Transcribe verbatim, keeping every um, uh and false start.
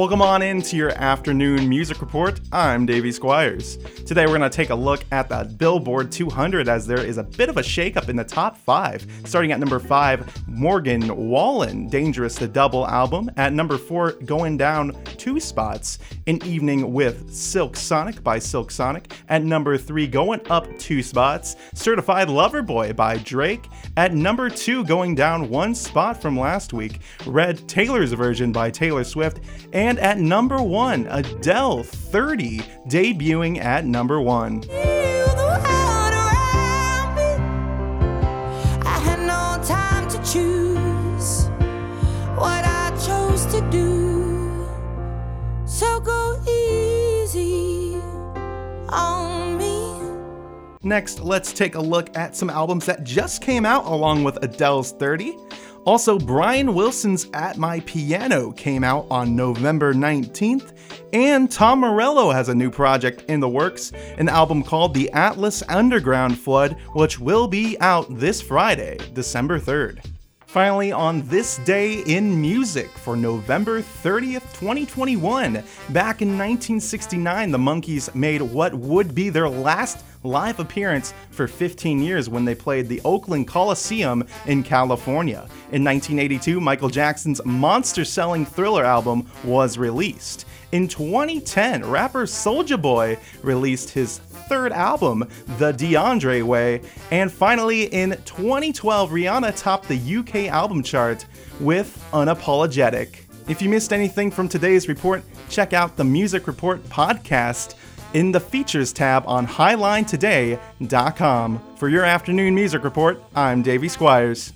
Welcome on into your afternoon music report. I'm Davey Squires. Today we're going to take a look at the Billboard two hundred as there is a bit of a shakeup in the top five. Starting at number five, Morgan Wallen, Dangerous the Double album. At number four, going down two spots, An Evening with Silk Sonic by Silk Sonic. At number three, going up two spots, Certified Lover Boy by Drake. At number two, going down one spot from last week, Red Taylor's Version by Taylor Swift. And at number one, Adele, thirty, debuting at number one. Next, let's take a look at some albums that just came out along with Adele's thirty. Also, Brian Wilson's At My Piano came out on November nineteenth, and Tom Morello has a new project in the works, an album called The Atlas Underground Flood, which will be out this Friday, December third. Finally, on this day in music for November thirtieth, twenty twenty-one, back in nineteen sixty-nine, the Monkees made what would be their last live appearance for fifteen years when they played the Oakland Coliseum in California. In nineteen eighty-two, Michael Jackson's monster-selling Thriller album was released. In twenty ten, rapper Soulja Boy released his third album, The DeAndre Way. And finally, in twenty twelve, Rihanna topped the U K album chart with Unapologetic. If you missed anything from today's report, check out the Music Report podcast in the Features tab on Highline Today dot com. For your afternoon music report, I'm Davey Squires.